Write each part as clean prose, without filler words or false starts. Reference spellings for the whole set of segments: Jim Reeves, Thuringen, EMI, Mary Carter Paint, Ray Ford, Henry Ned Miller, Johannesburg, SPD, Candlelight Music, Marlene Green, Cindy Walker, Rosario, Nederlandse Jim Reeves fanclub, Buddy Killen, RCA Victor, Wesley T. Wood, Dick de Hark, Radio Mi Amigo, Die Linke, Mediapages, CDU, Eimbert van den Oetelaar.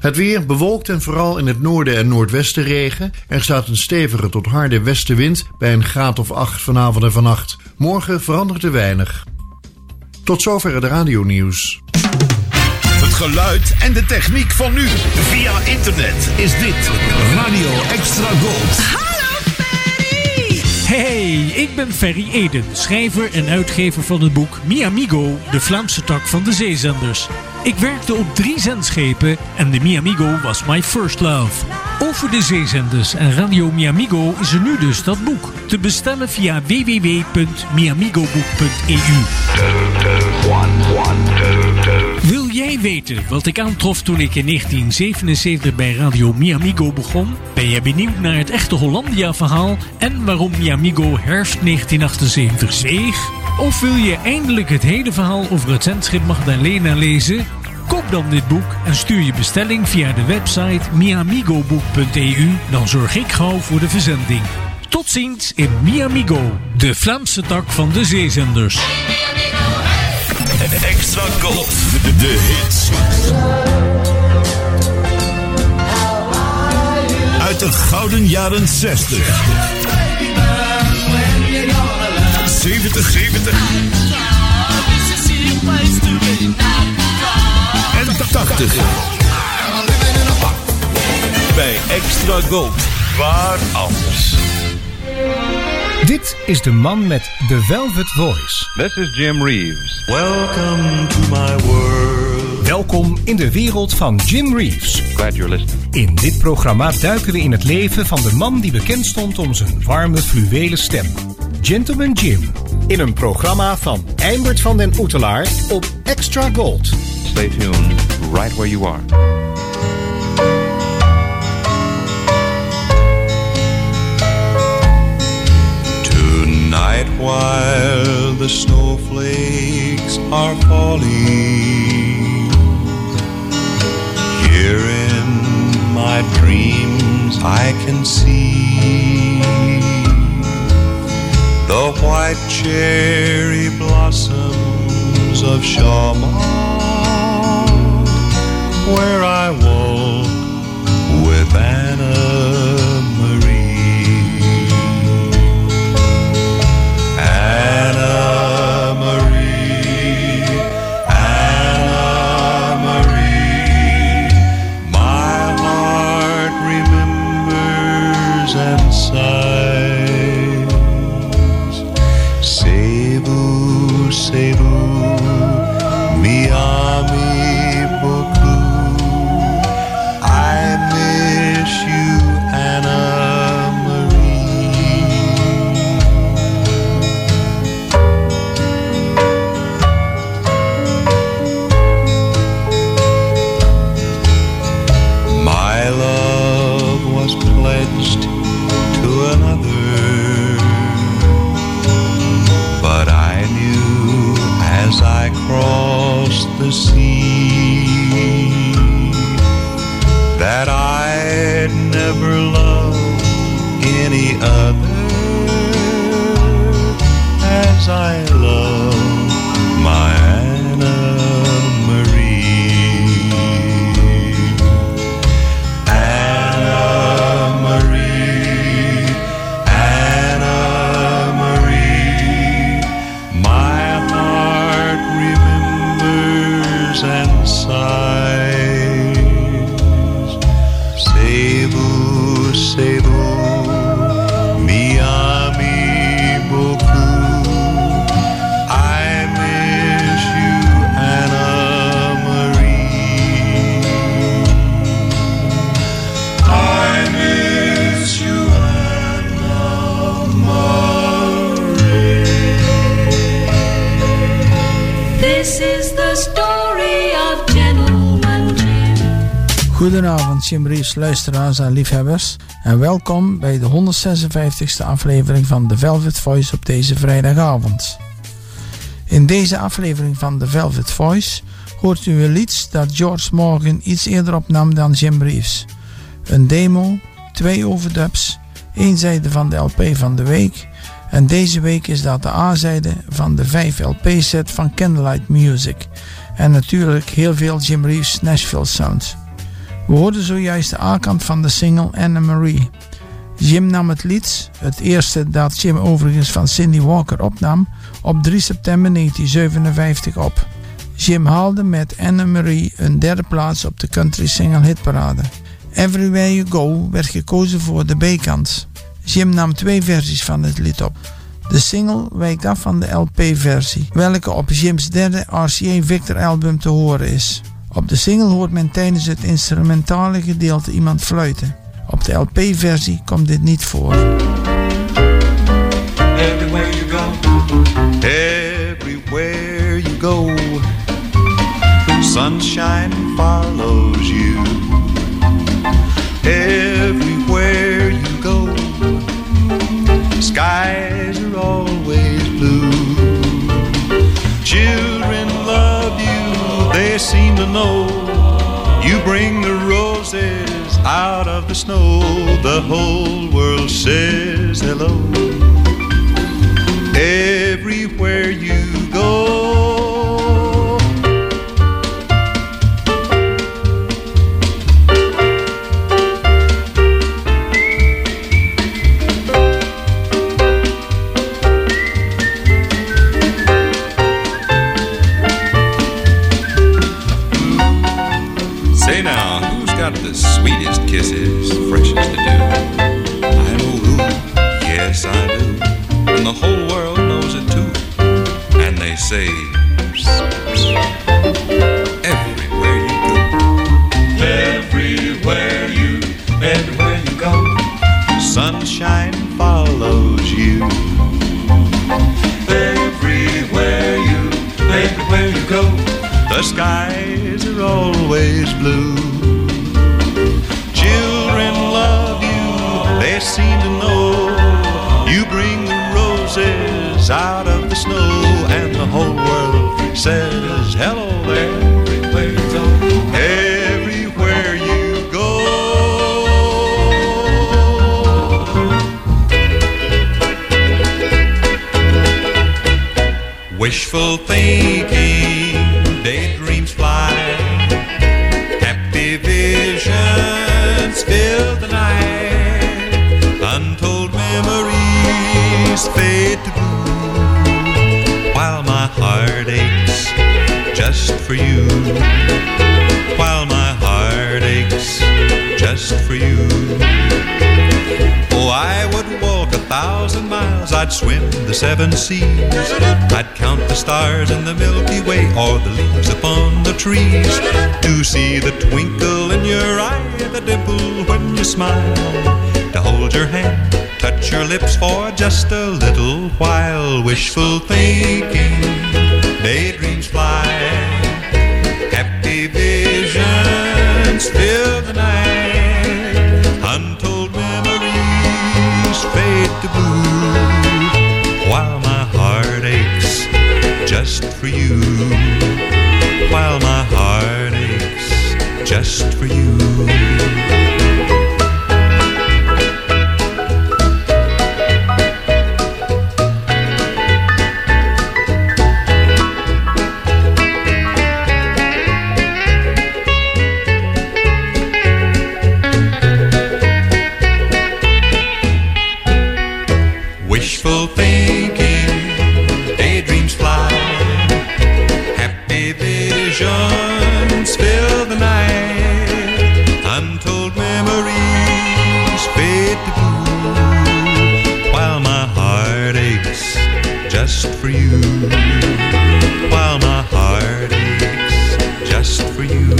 Het weer bewolkt en vooral in het noorden en noordwesten regen. Er staat een stevige tot harde westenwind bij een graad of 8 vanavond en vannacht. Morgen verandert er weinig. Tot zover het radionieuws. Het geluid en de techniek van nu. Via internet is dit Radio Extra Gold. Hallo Ferry! Hey, ik ben Ferry Eden, schrijver en uitgever van het boek Mi Amigo, de Vlaamse tak van de zeezenders. Ik werkte op 3 zendschepen en de Mi Amigo was my first love. Over de zeezenders en Radio Mi Amigo is er nu dus dat boek. Te bestellen via www.miamigoboek.eu. Wil jij weten wat ik aantrof toen ik in 1977 bij Radio Mi Amigo begon? Ben jij benieuwd naar het echte Hollandia-verhaal en waarom Mi Amigo herfst 1978 zweeg? Of wil je eindelijk het hele verhaal over het zendschip Magdalena lezen? Koop dan dit boek en stuur je bestelling via de website miamigoboek.eu. Dan zorg ik gauw voor de verzending. Tot ziens in Mi Amigo, de Vlaamse tak van de zeezenders. Extra Gold, de hits. Uit de gouden jaren 60. 70, 70. En 80. Bij Extra Gold. Waar anders? Dit is de man met de Velvet Voice. This is Jim Reeves. Welcome to my world. Welkom in de wereld van Jim Reeves. Glad you're listening. In dit programma duiken we in het leven van de man die bekend stond om zijn warme fluwelen stem. Gentleman Jim. In een programma van Eimbert van den Oetelaar op Extra Gold. Stay tuned, right where you are. While the snowflakes are falling, here in my dreams I can see the white cherry blossoms of Shaman, where I walk with Anna. Goedenavond Jim Reeves luisteraars en liefhebbers en welkom bij de 156e aflevering van The Velvet Voice op deze vrijdagavond. In deze aflevering van The Velvet Voice hoort u een lied dat George Morgan iets eerder opnam dan Jim Reeves. Een demo, 2 overdubs, 1 zijde van de LP van de week en deze week is dat de A-zijde van de 5 LP set van Candlelight Music en natuurlijk heel veel Jim Reeves Nashville Sound. We hoorden zojuist de A-kant van de single Anna Marie. Jim nam het lied, het eerste dat Jim overigens van Cindy Walker opnam, op 3 september 1957 op. Jim haalde met Anna Marie een derde plaats op de country single hitparade. Everywhere You Go werd gekozen voor de B-kant. Jim nam 2 versies van het lied op. De single wijkt af van de LP-versie, welke op Jim's derde RCA Victor album te horen is. Op de single hoort men tijdens het instrumentale gedeelte iemand fluiten. Op de LP-versie komt dit niet voor. Everywhere you go, everywhere you go, sunshine follows you. Everywhere you go, skies are always blue. Children love you, they seem to know. You bring the roses out of the snow. The whole world says hello. Everywhere you go. Say now, who's got the sweetest kisses, freshest to do? I know who, yes I do, and the whole world knows it too. And they say, everywhere you go, everywhere you go, sunshine follows you. Everywhere you go, the skies are always blue. Children love you, they seem to know. You bring the roses out of the snow, and the whole world says hello there. Everywhere you go, everywhere you go. Wishful thinking, daydreams fly, happy visions fill the night, untold memories fade to blue, while my heart aches just for you, while my heart aches just for you. Oh, I would walk 1,000 miles, I'd swim the 7 seas, I'd count the stars in the Milky Way or the leaves upon the trees, to see the twinkle in your eye, the dimple when you smile, to hold your hand, touch your lips for just a little while. Wishful thinking, daydreams fly, happy visions fill the night, untold memories fade to blue, while my heart aches just for you, while my heart aches just for you. Wishful thinking, daydreams fly, happy visions fill the night, untold memories fade to blue, while my heart aches just for you, while my heart aches just for you,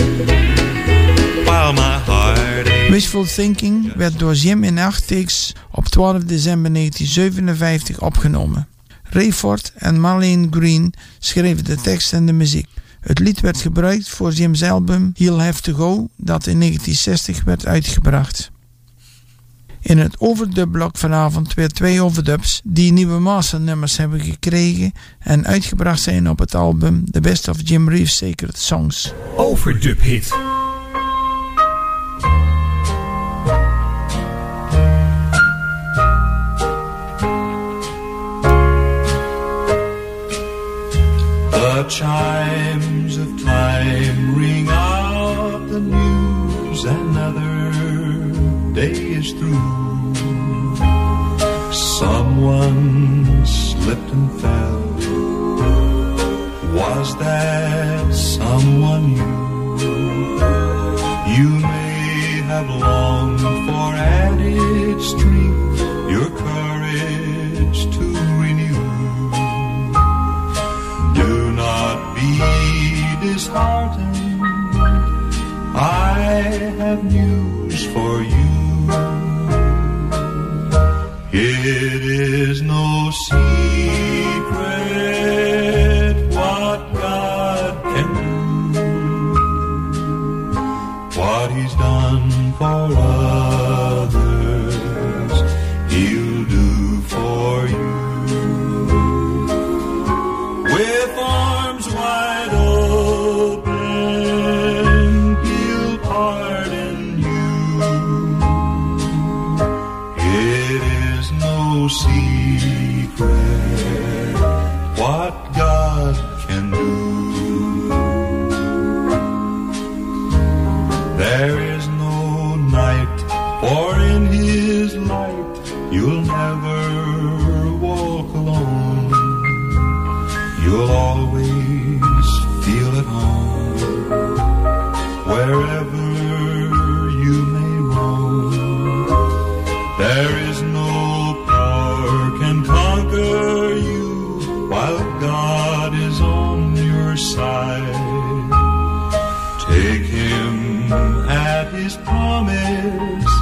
while my heart aches. Wishful Thinking werd door Jim in 8 takes op 12 december 1957 opgenomen. Ray Ford en Marlene Green schreven de tekst en de muziek. Het lied werd gebruikt voor Jim's album He'll Have To Go, dat in 1960 werd uitgebracht. In het overdubblok vanavond weer 2 overdubs die nieuwe masternummers hebben gekregen en uitgebracht zijn op het album The Best of Jim Reeves Sacred Songs. Overdub hit. The chimes of time ring out the news another day is through. Someone slipped and fell. Was that someone you? You may have longed for added strength, your courage to renew. Do not be disheartened. I have news for you. It is no secret what God can do, what He's done for others, He'll do for you. With arms wide open, He'll pardon you. It is no secret what God can do. There is no night, for in His light you'll never walk alone. You'll always feel at home wherever you may roam. There is no power can conquer you while God is on your side. Take Him at His promise,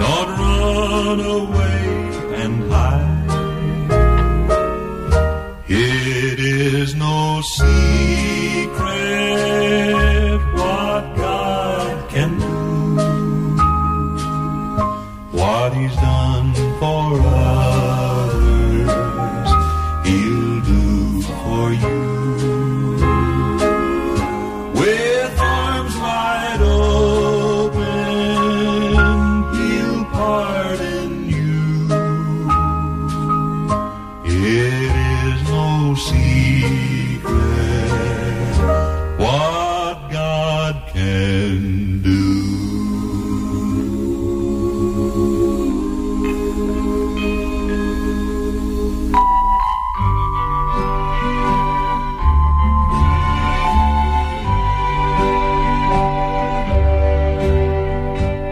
don't run away and hide. It is no secret what God can do, what He's done for others, He'll do for you. With arms wide open, He'll pardon you. It is no secret what God can do.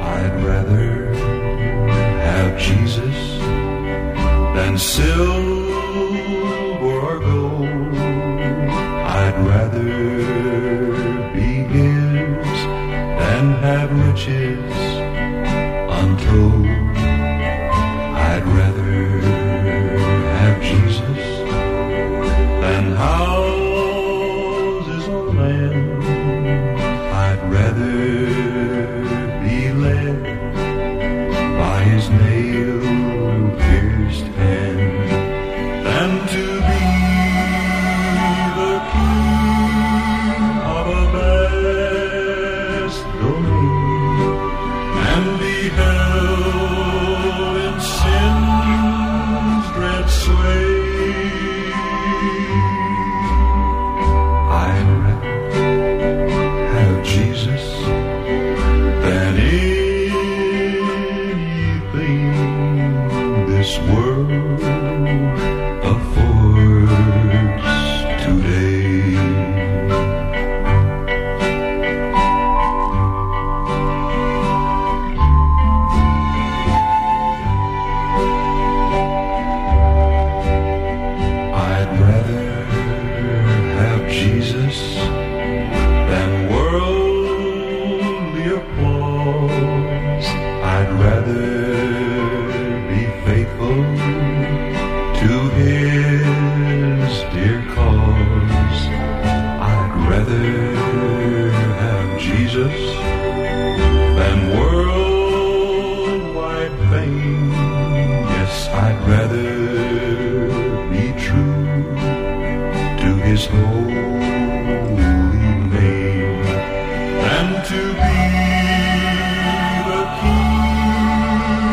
I'd rather have Jesus than silver or gold. I'd rather be His than have riches untold. I'd rather have Jesus than houses or land. I'd rather be led by His nail-pierced hand than to be the king of a vast domain and be held in sin's dread sway. I'd rather have Jesus than anything this world affords today. I'd rather have Jesus than worldly applause. I'd rather be faithful to His dear cause. I'd rather have Jesus than worldwide fame. Yes, I'd rather be true to His holy name than to be the king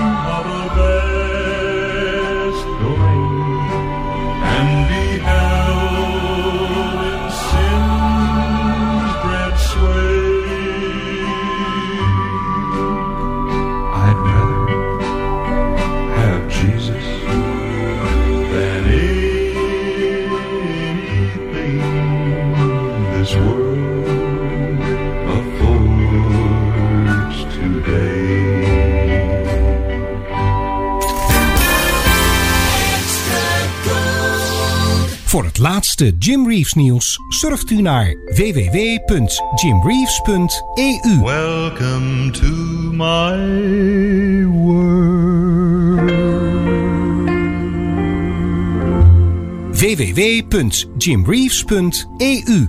Voor het laatste Jim Reeves nieuws surft u naar www.jimreeves.eu. Welcome to my world. www.jimreeves.eu.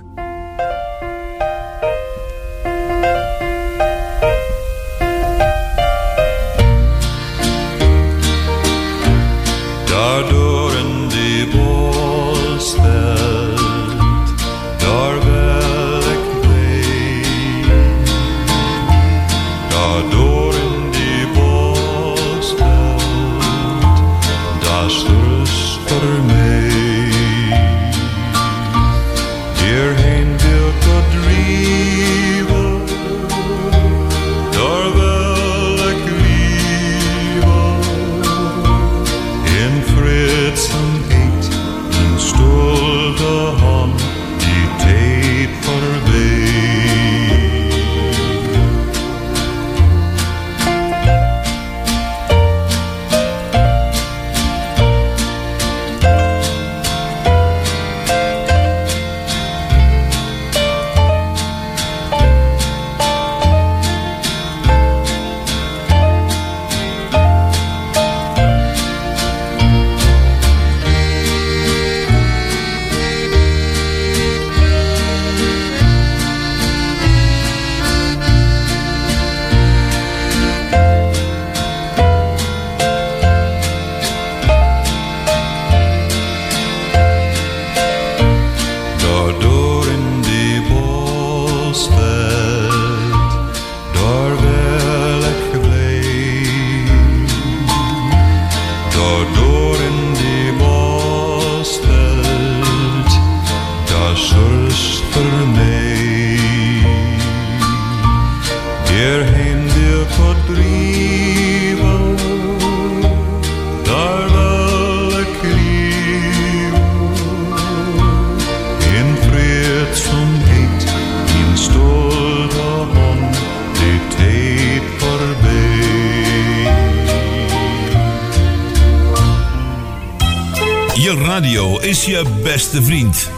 Je beste vriend.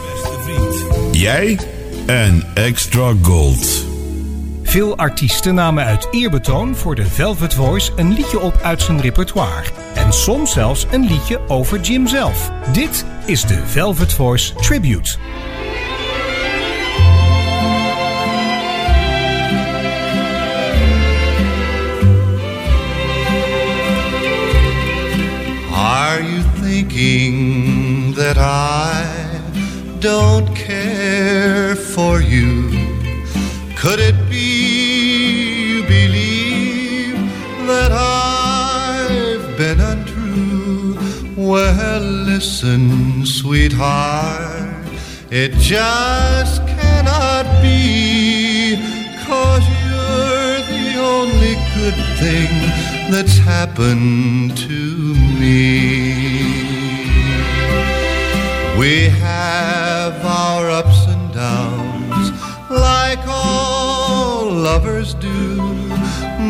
Jij en Extra Gold. Veel artiesten namen uit eerbetoon voor de Velvet Voice een liedje op uit zijn repertoire. En soms zelfs een liedje over Jim zelf. Dit is de Velvet Voice Tribute. Are you thinking that I don't care for you? Could it be you believe that I've been untrue? Well, listen, sweetheart, it just cannot be, 'cause you're the only good thing that's happened to me. We have our ups and downs, like all lovers do.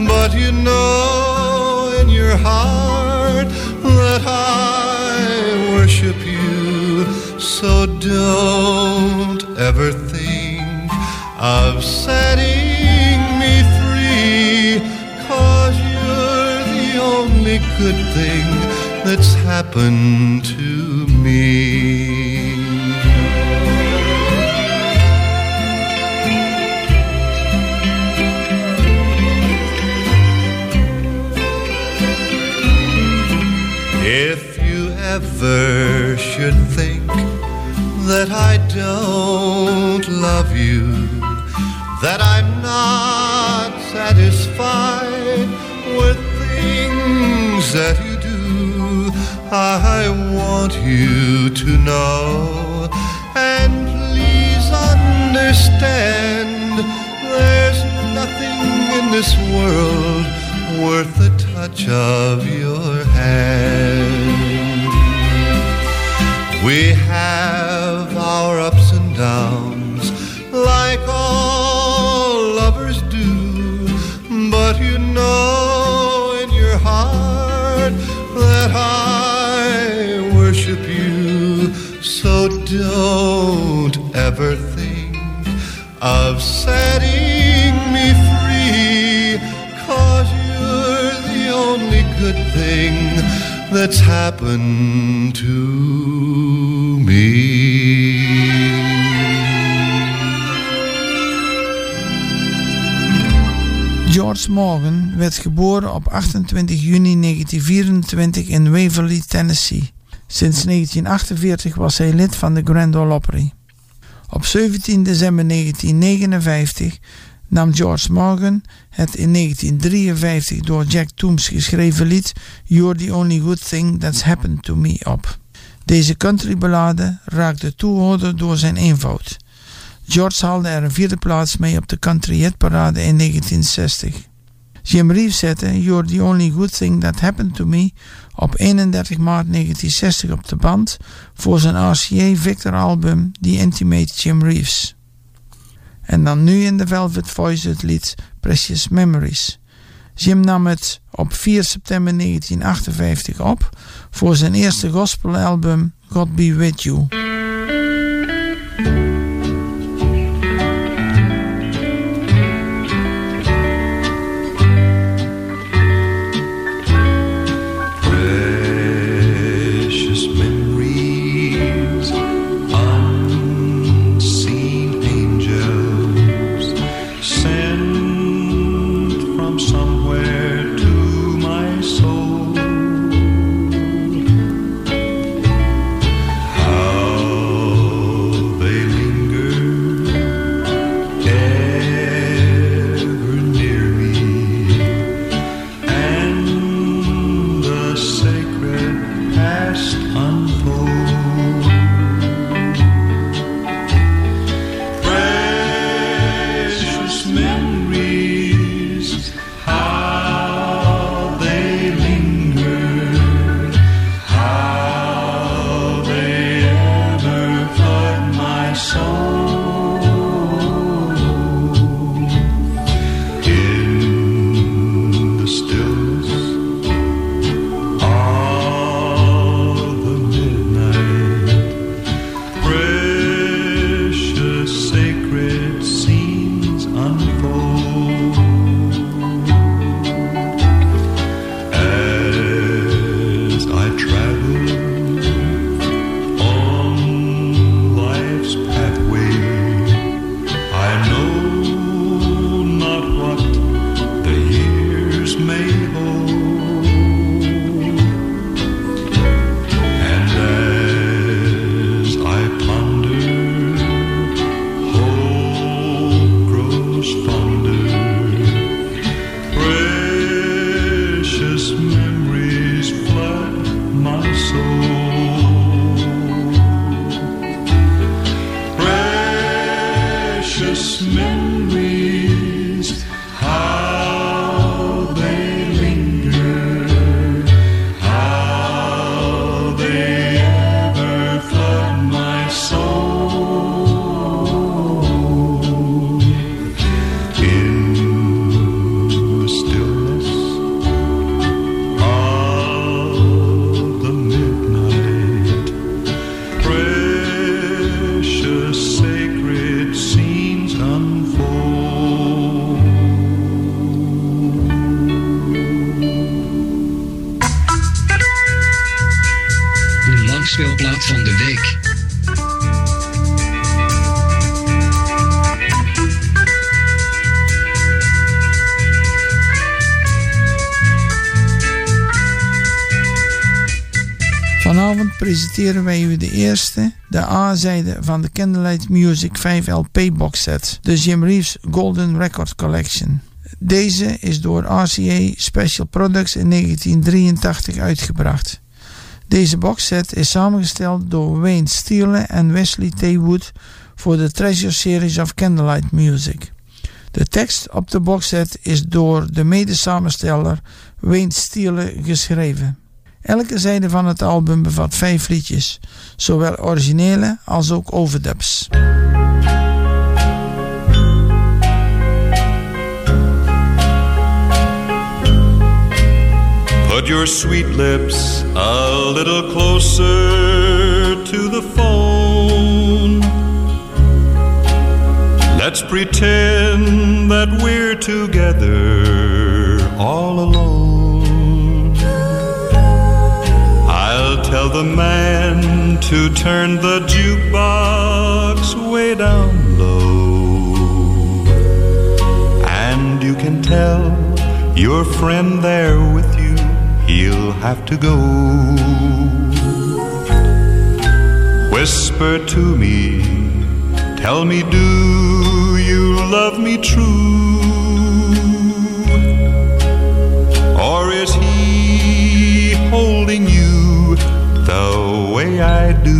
But you know in your heart that I worship you. So don't ever think of setting me free, 'cause you're the only good thing that's happened to me. If you ever should think that I don't love you, that I'm not satisfied with things that you do, I want you to know, and please understand, there's nothing in this world worth the touch of your hand. We have our ups and downs, like all lovers do. But you know in your heart that I worship you. So don't ever think of setting me free, 'cause you're the only good thing that's happened to me. George Morgan werd geboren op 28 juni 1924 in Waverly, Tennessee. Sinds 1948 was hij lid van de Grand Ole Opry. Op 17 december 1959 nam George Morgan het in 1953 door Jack Toombs geschreven lied You're the Only Good Thing That's Happened to Me op. Deze countryballade raakte toehoorder door zijn eenvoud. George haalde er een vierde plaats mee op de Country Hit Parade in 1960. Jim Reeves zette You're the Only Good Thing That Happened to Me op 31 maart 1960 op de band voor zijn RCA Victor album The Intimate Jim Reeves. En dan nu in de Velvet Voice het lied Precious Memories. Jim nam het op 4 september 1958 op voor zijn eerste gospelalbum God Be With You. Vanavond presenteren wij u de eerste, de A-zijde van de Candlelight Music 5 LP box set, de Jim Reeves Golden Record Collection. Deze is door RCA Special Products in 1983 uitgebracht. Deze box set is samengesteld door Wayne Steele en Wesley T. Wood voor de Treasure Series of Candlelight Music. De tekst op de box set is door de medesamensteller Wayne Steele geschreven. Elke zijde van het album bevat 5 liedjes, zowel originele als ook overdubs. Put your sweet lips a little closer to the phone. Let's pretend that we're together all alone. I'll tell the man to turn the jukebox way down low. And you can tell your friend there with you, he'll have to go. Whisper to me, tell me, do you love me true? Or is he holding you the way I do?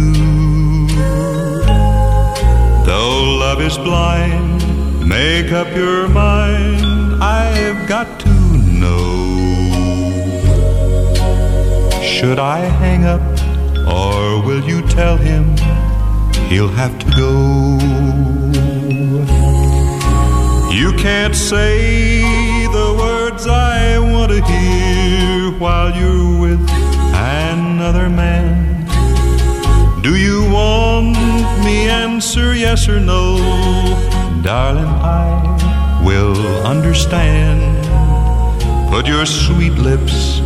Though love is blind, make up your mind, I've got to know. Should I hang up, or will you tell him he'll have to go? You can't say the words I want to hear while you're with another man. Do you want me to answer yes or no? Darling, I will understand. Put your sweet lips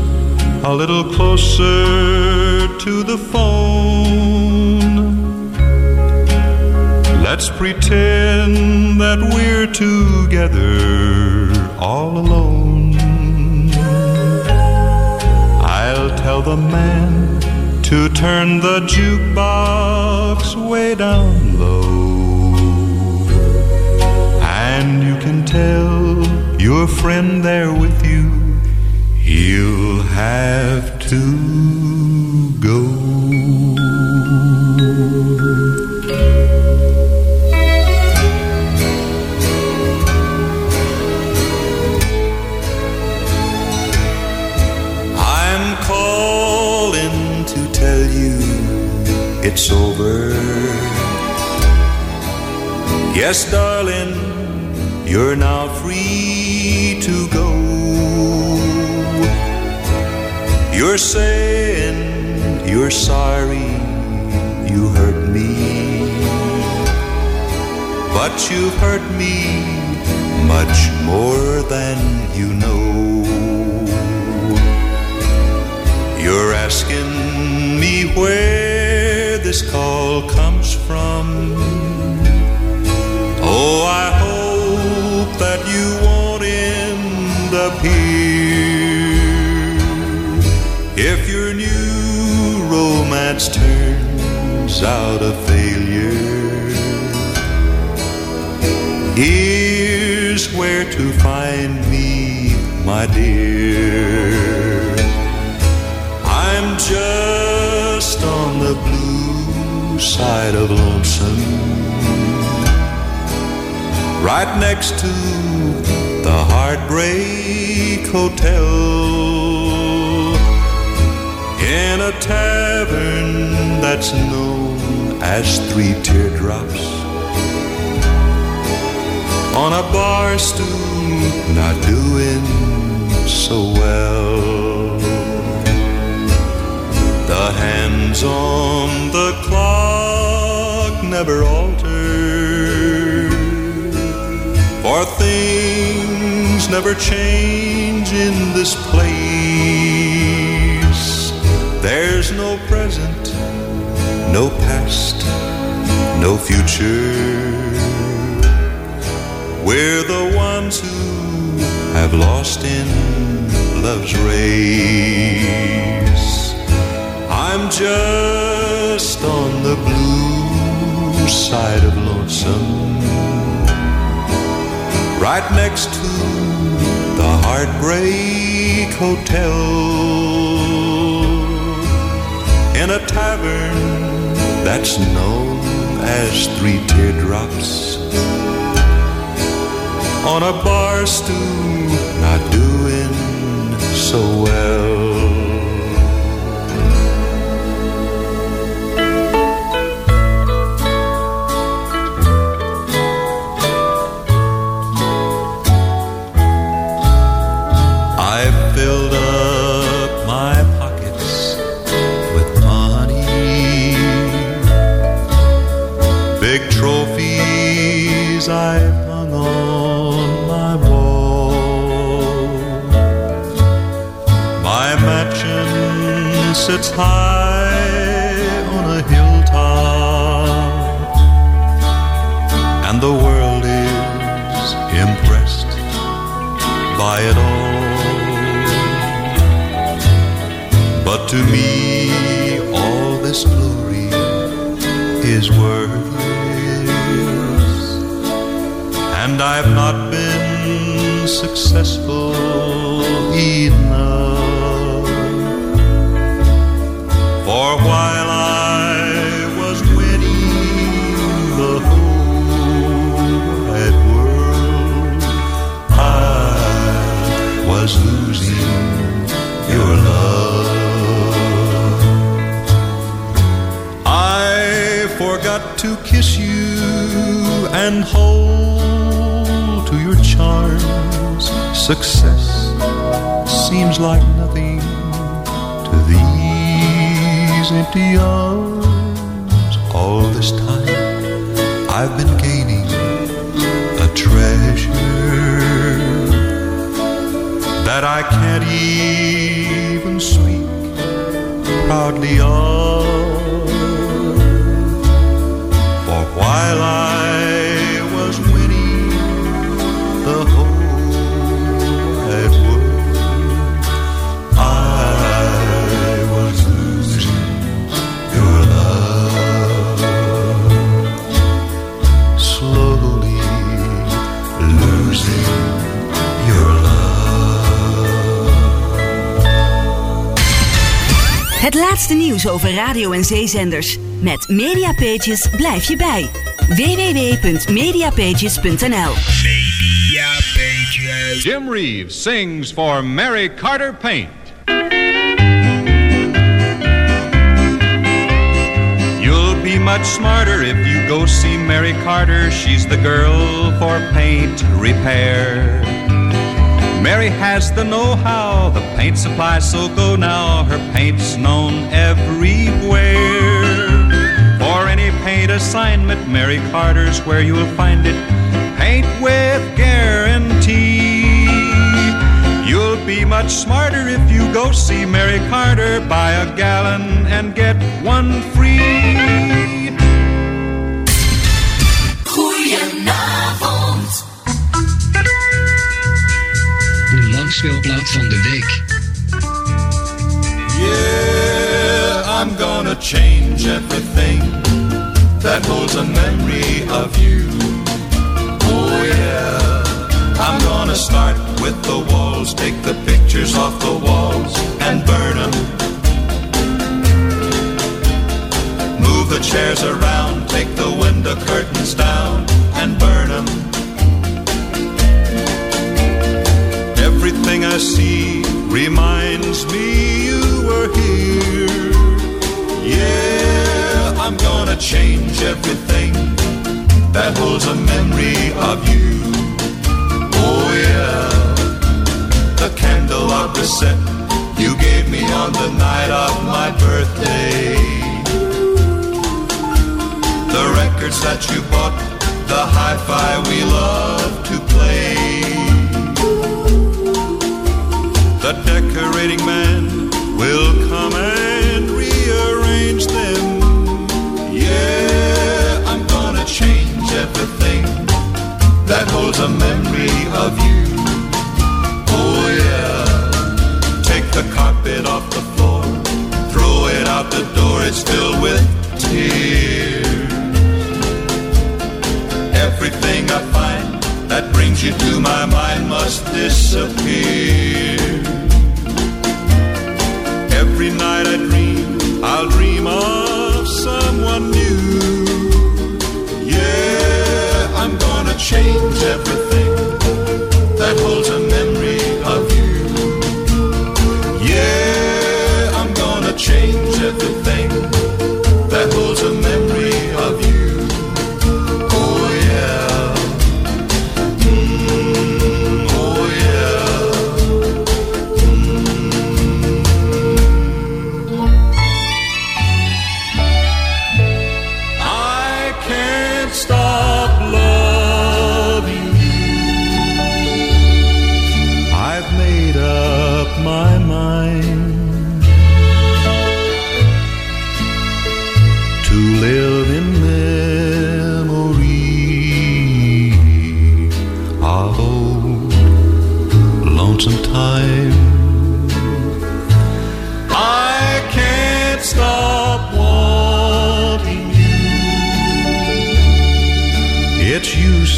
a little closer to the phone. Let's pretend that we're together all alone. I'll tell the man to turn the jukebox way down low. And you can tell your friend there with you, he'll have to go. It's over. Yes, darling, you're now free to go. You're saying you're sorry you hurt me, but you've hurt me much more than you know. You're asking me where this call comes from. Oh, I hope that you won't end up here. If your new romance turns out a failure, here's where to find me, my dear. I'm just on the blue side of lonesome, right next to the Heartbreak Hotel, in a tavern that's known as Three Teardrops, on a bar stool not doing so well. The hands on the clock never alter, for things never change in this place. There's no present, no past, no future. We're the ones who have lost in love's race. I'm just on the blue side of lonesome, right next to the Heartbreak Hotel, in a tavern that's known as Three Teardrops, on a bar stool not doing so well. I've sits high on a hilltop, and the world is impressed by it all. But to me, all this glory is worthless, and I've not been successful enough. For while I was winning the whole wide world, I was losing your love. I forgot to kiss you and hold to your charms. Success seems like nothing to thee. Empty arms. All this time I've been gaining a treasure that I can't even speak proudly of. For while I was winning the whole wide world, I was losing your love, slowly losing your love. Het laatste nieuws over radio- en zeezenders. Met Mediapages blijf je bij. www.mediapages.nl. Mediapages. Jim Reeves sings for Mary Carter Paint. Be much smarter if you go see Mary Carter. She's the girl for paint repair. Mary has the know-how, the paint supply, so go now. Her paint's known everywhere. For any paint assignment, Mary Carter's where you'll find it. Paint with guarantee. You'll be much smarter if you go see Mary Carter. Buy a gallon and get one free. Speelplaat van de week. Yeah, I'm gonna change everything that holds a memory of you. Oh yeah, I'm gonna start with the walls, take the pictures off the walls and burn them. Move the chairs around, take the window curtains down and burn them. Everything I see reminds me you were here. Yeah, I'm gonna change everything that holds a memory of you. Oh yeah, the candelabra set you gave me on the night of my birthday, the records that you bought, the hi-fi we love to play. The decorating man will come and rearrange them. Yeah, I'm gonna change everything that holds a memory of you. Oh yeah, take the carpet off the floor, throw it out the door, it's filled with tears. Everything I find that brings you to my mind must disappear. Every night I dream, I'll dream of someone new. Yeah, I'm gonna change everything that holds a memory of you. Yeah, I'm gonna change everything that holds a memory of you. Oh yeah. Made up my mind.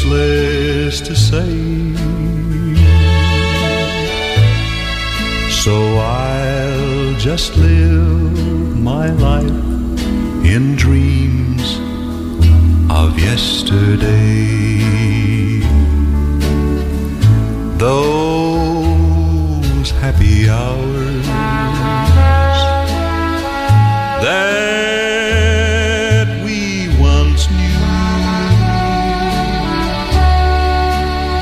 useless to say. So I'll just live my life in dreams of yesterday. Those happy hours that we once knew,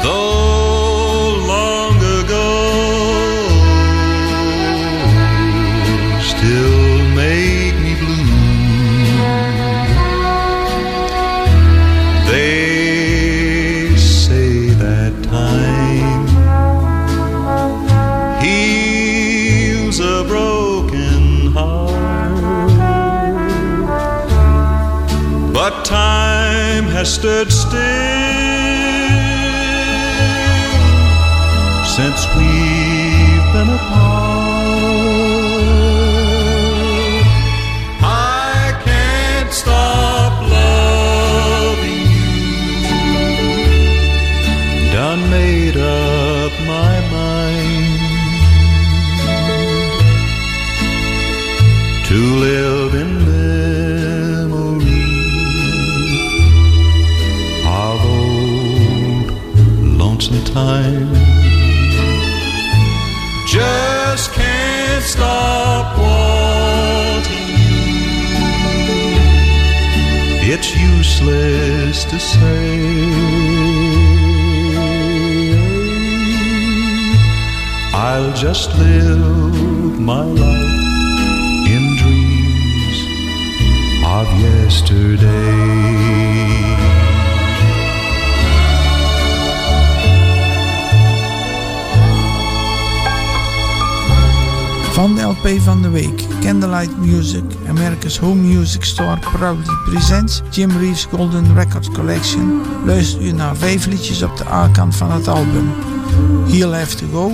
though long ago, still make me blue. They say that time heals a broken heart, but time has stood still since we've been apart. I can't stop loving you. Done made up my mind to live in time. Just can't stop wanting you. It's useless to say. I'll just live my life in dreams of yesterday. Van de LP van de week, Candlelight Music, America's Home Music Store proudly presents Jim Reeves Golden Record Collection. Luistert u naar 5 liedjes op de A-kant van het album. He'll Have to Go,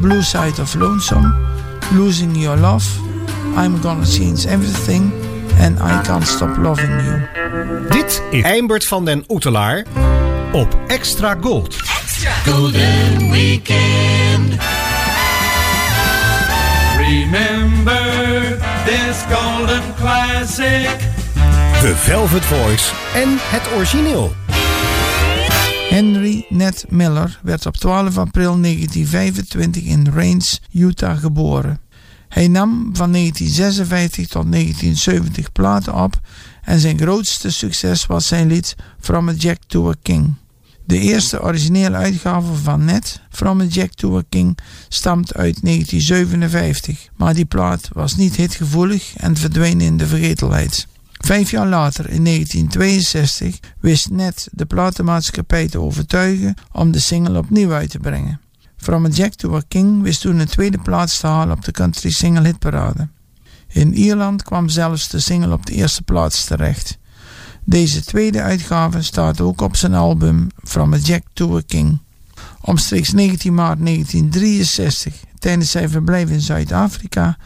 Blue Side of Lonesome, Losing Your Love, I'm Gonna Change Everything en I Can't Stop Loving You. Dit is Eimbert van den Oetelaar op Extra Gold. Extra Golden Weekend. Remember this golden classic. The Velvet Voice en het origineel. Henry Ned Miller werd op 12 april 1925 in Rains, Utah geboren. Hij nam van 1956 tot 1970 platen op en zijn grootste succes was zijn lied From a Jack to a King. De eerste originele uitgave van Ned, From a Jack to a King, stamt uit 1957, maar die plaat was niet hitgevoelig en verdween in de vergetelheid. 5 jaar later, in 1962, wist Ned de platenmaatschappij te overtuigen om de single opnieuw uit te brengen. From a Jack to a King wist toen een tweede plaats te halen op de country single hitparade. In Ierland kwam zelfs de single op de eerste plaats terecht. Deze tweede uitgave staat ook op zijn album From a Jack to a King. Omstreeks 19 maart 1963, tijdens zijn verblijf in Zuid-Afrika,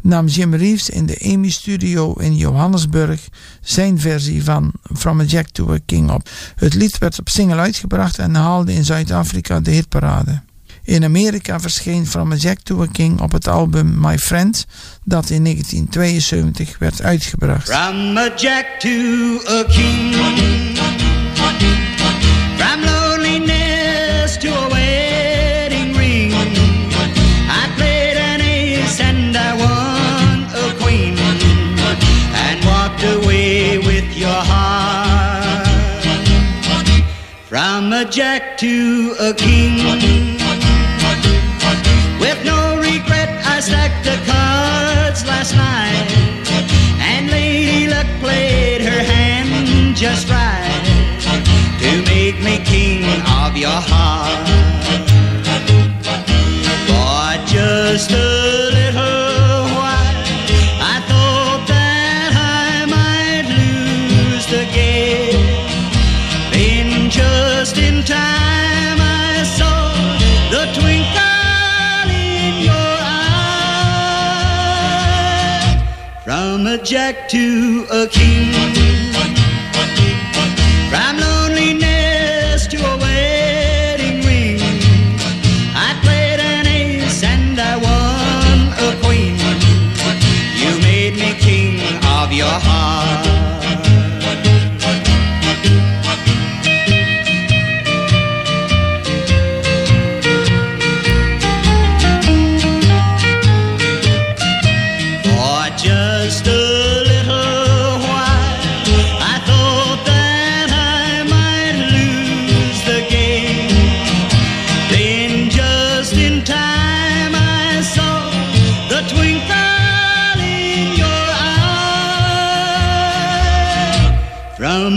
nam Jim Reeves in de EMI Studio in Johannesburg zijn versie van From a Jack to a King op. Het lied werd op single uitgebracht en haalde in Zuid-Afrika de hitparade. In Amerika verscheen From a Jack to a King op het album My Friend, dat in 1972 werd uitgebracht. From a Jack to a King, from loneliness to a wedding ring, I played an ace and I won a queen, and walked away with your heart. From a Jack to a King, with no regret, I stacked the cards last night, and Lady Luck played her hand just right to make me king of your heart. For just a little while, I thought that I might lose the game. Then just in time, I saw the twinkle from a Jack to a King, from loneliness to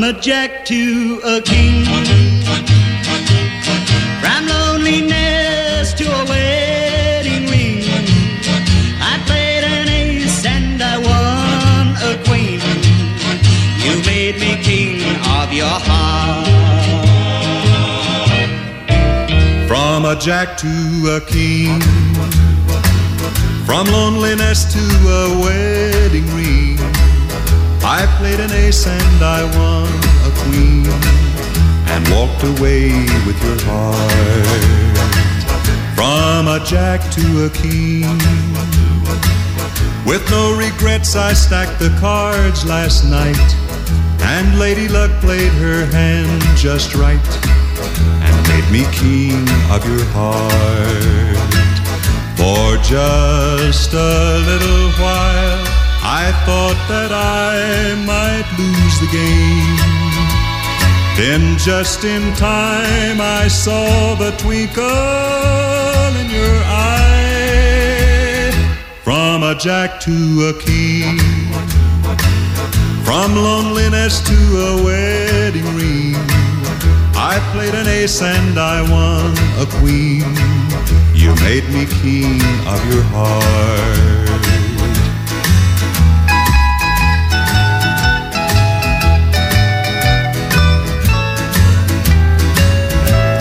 a jack to a king, from loneliness to a wedding ring. I played an ace and I won a queen. You made me king of your heart. From a jack to a king, from loneliness to a wedding ring. I played an ace and I won a queen, and walked away with your heart. From a jack to a king, with no regrets I stacked the cards last night, and Lady Luck played her hand just right, and made me king of your heart. For just a little while I thought that I might lose the game. Then just in time I saw the twinkle in your eye. From a jack to a king, from loneliness to a wedding ring. I played an ace and I won a queen. You made me king of your heart.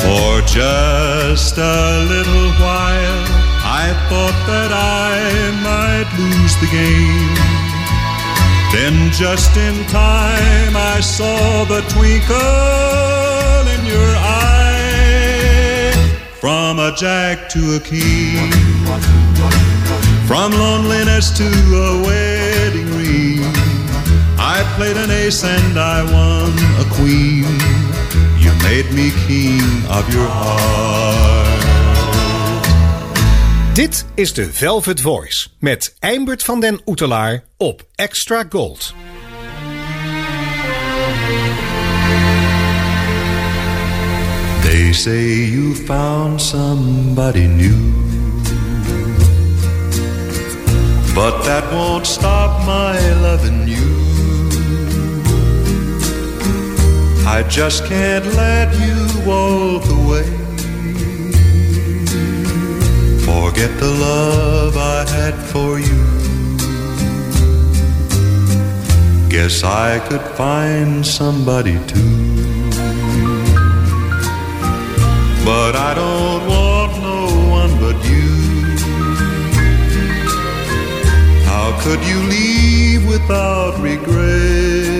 For just a little while, I thought that I might lose the game. Then just in time, I saw the twinkle in your eye. From a jack to a king, from loneliness to a wedding ring. I played an ace and I won a queen. You made me king of your heart. Dit is de Velvet Voice met Eimbert van den Oetelaar op Extra Gold. They say you found somebody new, but that won't stop my loving you. I just can't let you walk away. Forget the love I had for you. Guess I could find somebody too. But I don't want no one but you. How could you leave without regret?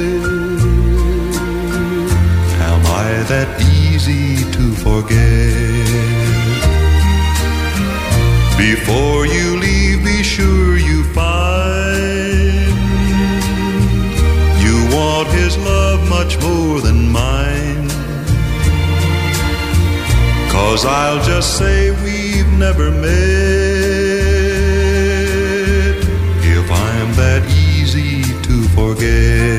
That easy to forget. Before you leave, be sure you find you want his love much more than mine. 'Cause I'll just say we've never met if I'm that easy to forget.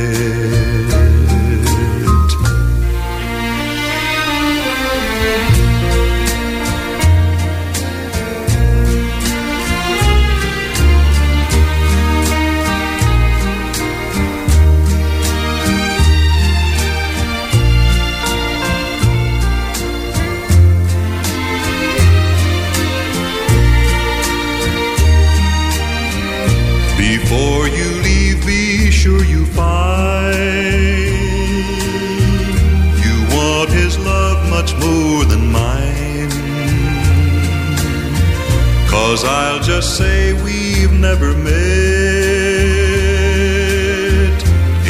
Before you leave, be sure you find you want his love much more than mine. 'Cause I'll just say we've never met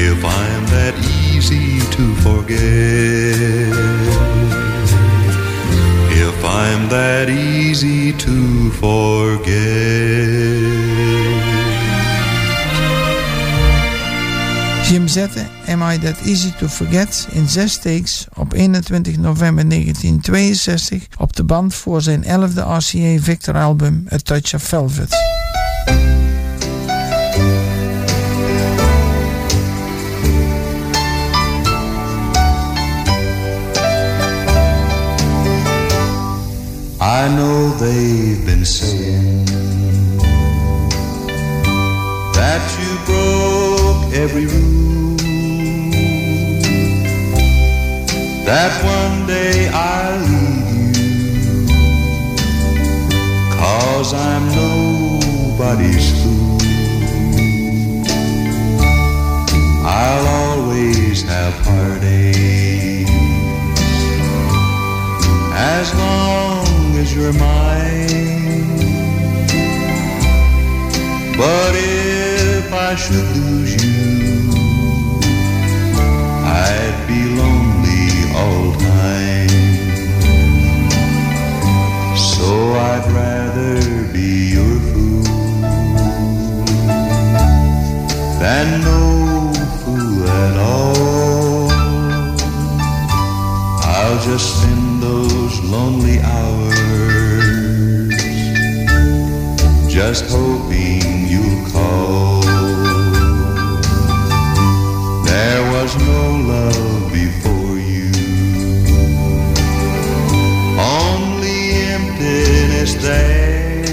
if I'm that easy to forget. If I'm that easy to forget. Jim zette Am I That Easy To Forget in 6 takes op 21 november 1962 op de band voor zijn 11e RCA Victor album A Touch of Velvet. I know they've been saying that you broke every rule, that one day I'll leave you, 'cause I'm nobody's fool. I'll always have heartaches as long as you're mine, but if I should lose you, I'd be lonely all time. So I'd rather be your fool than no fool at all. I'll just spend those lonely hours just hoping you'll call. There was no love before you, only emptiness there,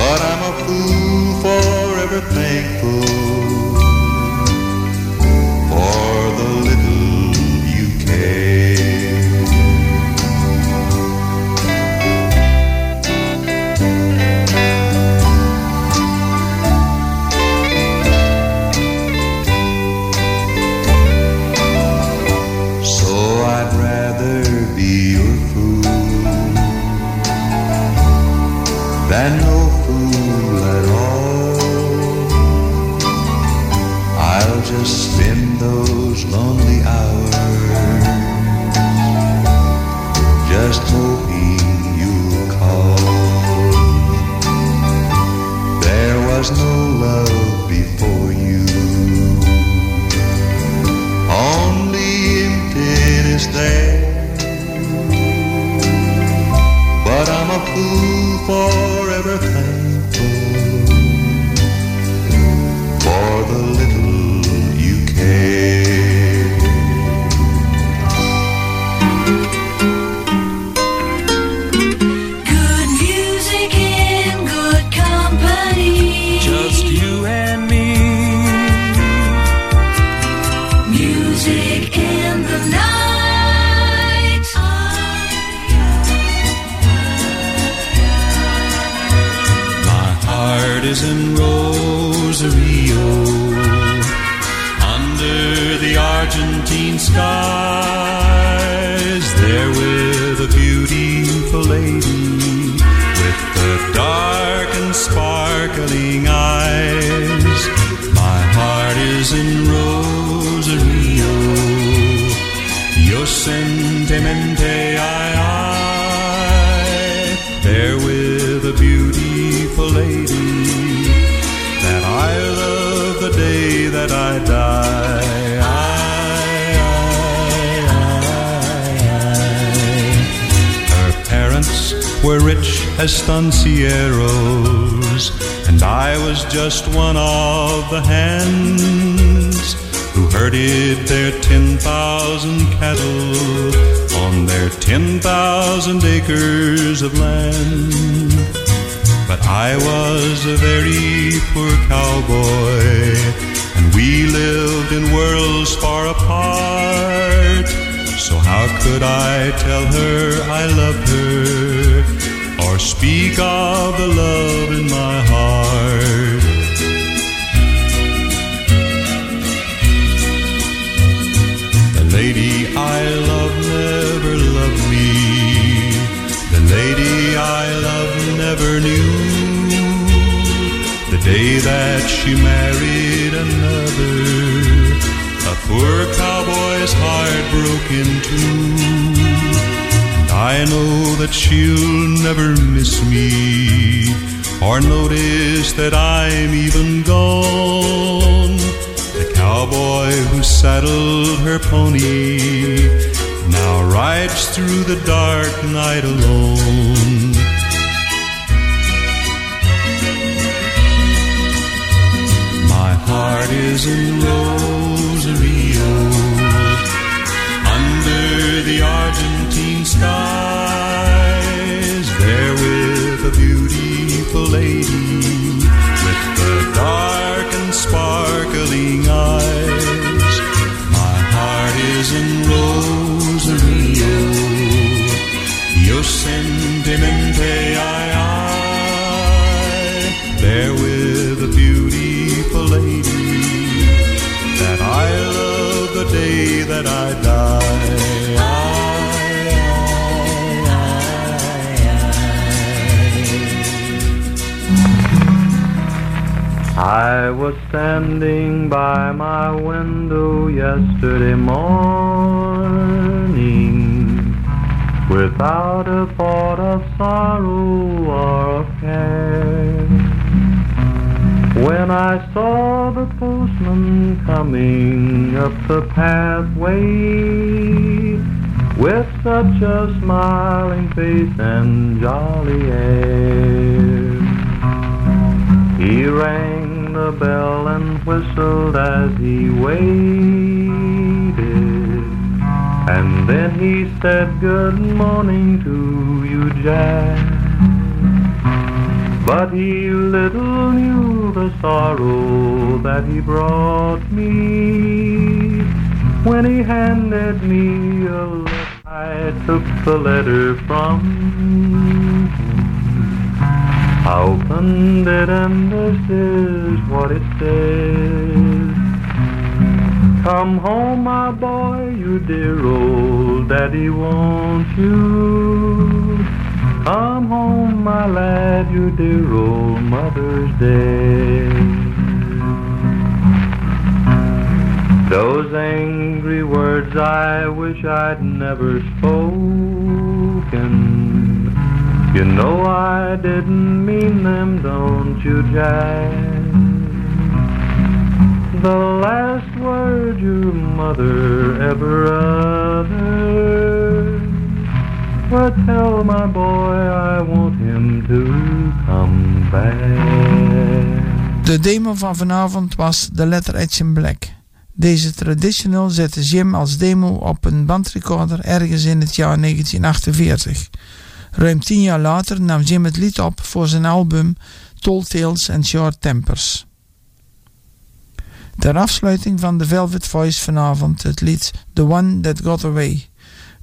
but I'm a fool forever thankful for the little you care. And no fool at all. I'll just spend those lonely hours just hoping you'll call. There was no love before you, only emptiness there, but I'm a fool forever thankful for the little you care. Good music in good company, just you and me. Music in the night. Is in Rosario, under the Argentine skies, there with a beautiful lady with the dark and sparkling eyes. My heart is in Rosario, yo sentimente I, there with a beautiful lady the day that I die. Her parents were rich estancieros, and I was just one of the hands who herded their 10,000 cattle on their 10,000 acres of land. But I was a very poor cowboy, and we lived in worlds far apart. So how could I tell her I loved her, or speak of the love in my heart? The lady I love never loved me. The lady I love never knew. The day that she married another, a poor cowboy's heart broke in two. And I know that she'll never miss me, or notice that I'm even gone. The cowboy who saddled her pony now rides through the dark night alone. My heart is in Rosario, under the Argentine skies, there with a beautiful lady with the dark and sparkling eyes. My heart is I was standing by my window yesterday morning, without a thought of sorrow or of care, when I saw the postman coming up the pathway, with such a smiling face and jolly air. He rang the bell and whistled as he waited, and then he said, "Good morning to you, Jack." But he little knew the sorrow that he brought me when he handed me a letter. I took the letter from him. I opened it and this is what it says. Come home, my boy, you dear old daddy wants you. Come home, my lad, you dear old mother's dead. Those angry words I wish I'd never spoken. You know I didn't mean them, don't you, Jack? The last word your mother ever uttered, but tell my boy I want him to come back. De demo van vanavond was The Letterheads in Black. Deze traditional zette Jim als demo op een bandrecorder ergens in het jaar 1948. Ruim 10 jaar later nam Jim het lied op voor zijn album Tall Tales and Short Tempers. Ter afsluiting van The Velvet Voice vanavond het lied The One That Got Away.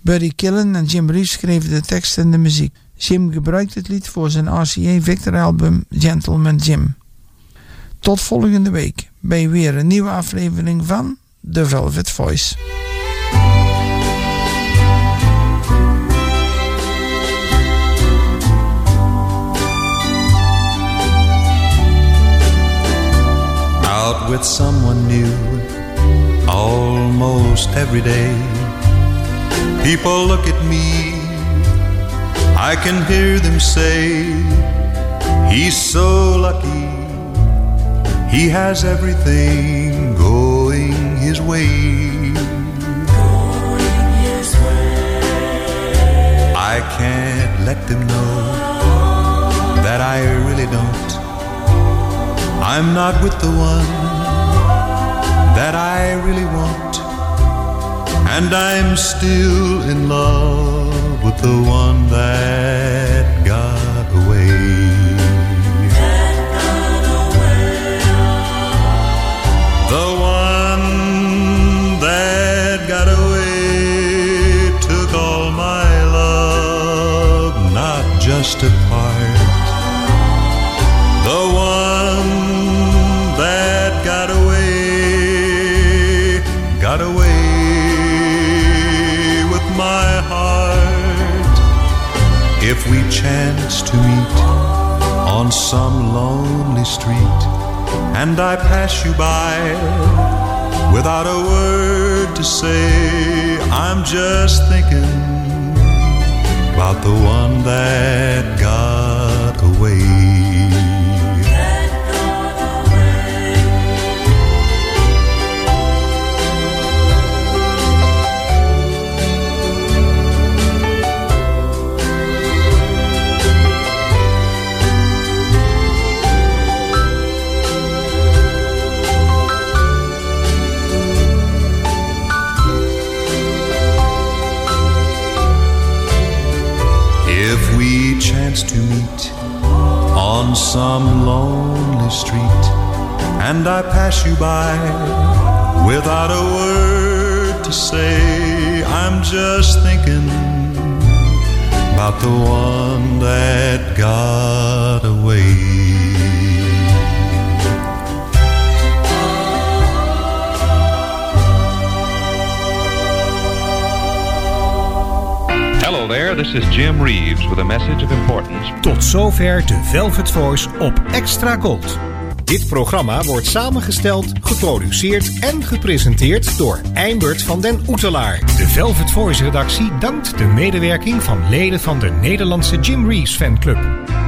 Buddy Killen en Jim Reeves schreven de tekst en de muziek. Jim gebruikte het lied voor zijn RCA Victor album Gentleman Jim. Tot volgende week bij weer een nieuwe aflevering van The Velvet Voice. Out with someone new almost every day. People look at me, I can hear them say, he's so lucky, he has everything going his way. Going his way. I can't let them know that I really don't. I'm not with the one that I really want, and I'm still in love with the one that got away. That got away. The one that got away took all my love, not just a part. The one that got away with my heart. If we chance to meet on some lonely street, and I pass you by without a word to say, I'm just thinking about the one that got away. If we chance to meet on some lonely street, and I pass you by without a word to say, I'm just thinking about the one that got away. Hello there, this is Jim Reeves with a message of importance. Tot zover de Velvet Voice op Extra Gold. Dit programma wordt samengesteld, geproduceerd en gepresenteerd door Eimbert van den Oetelaar. De Velvet Voice-redactie dankt de medewerking van leden van de Nederlandse Jim Reeves fanclub.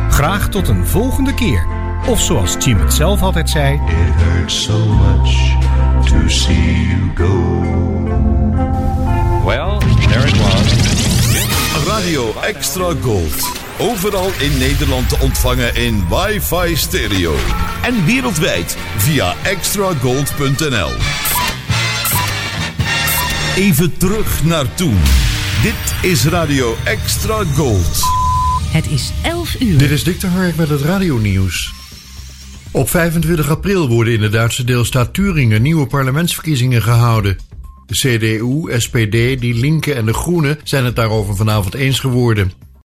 Graag tot een volgende keer. Of zoals Jim het zelf altijd zei... It hurts so much to see you go. Well, there it was. Radio Extra Gold. Overal in Nederland te ontvangen in wifi stereo. En wereldwijd via extragold.nl. Even terug naar toen. Dit is Radio Extra Gold. Het is 11 uur. Dit is Dick de Hark met het radionieuws. Op 25 april worden in de Duitse deelstaat Thuringen nieuwe parlementsverkiezingen gehouden. De CDU, SPD, Die Linke en de Groenen zijn het daarover vanavond eens geworden.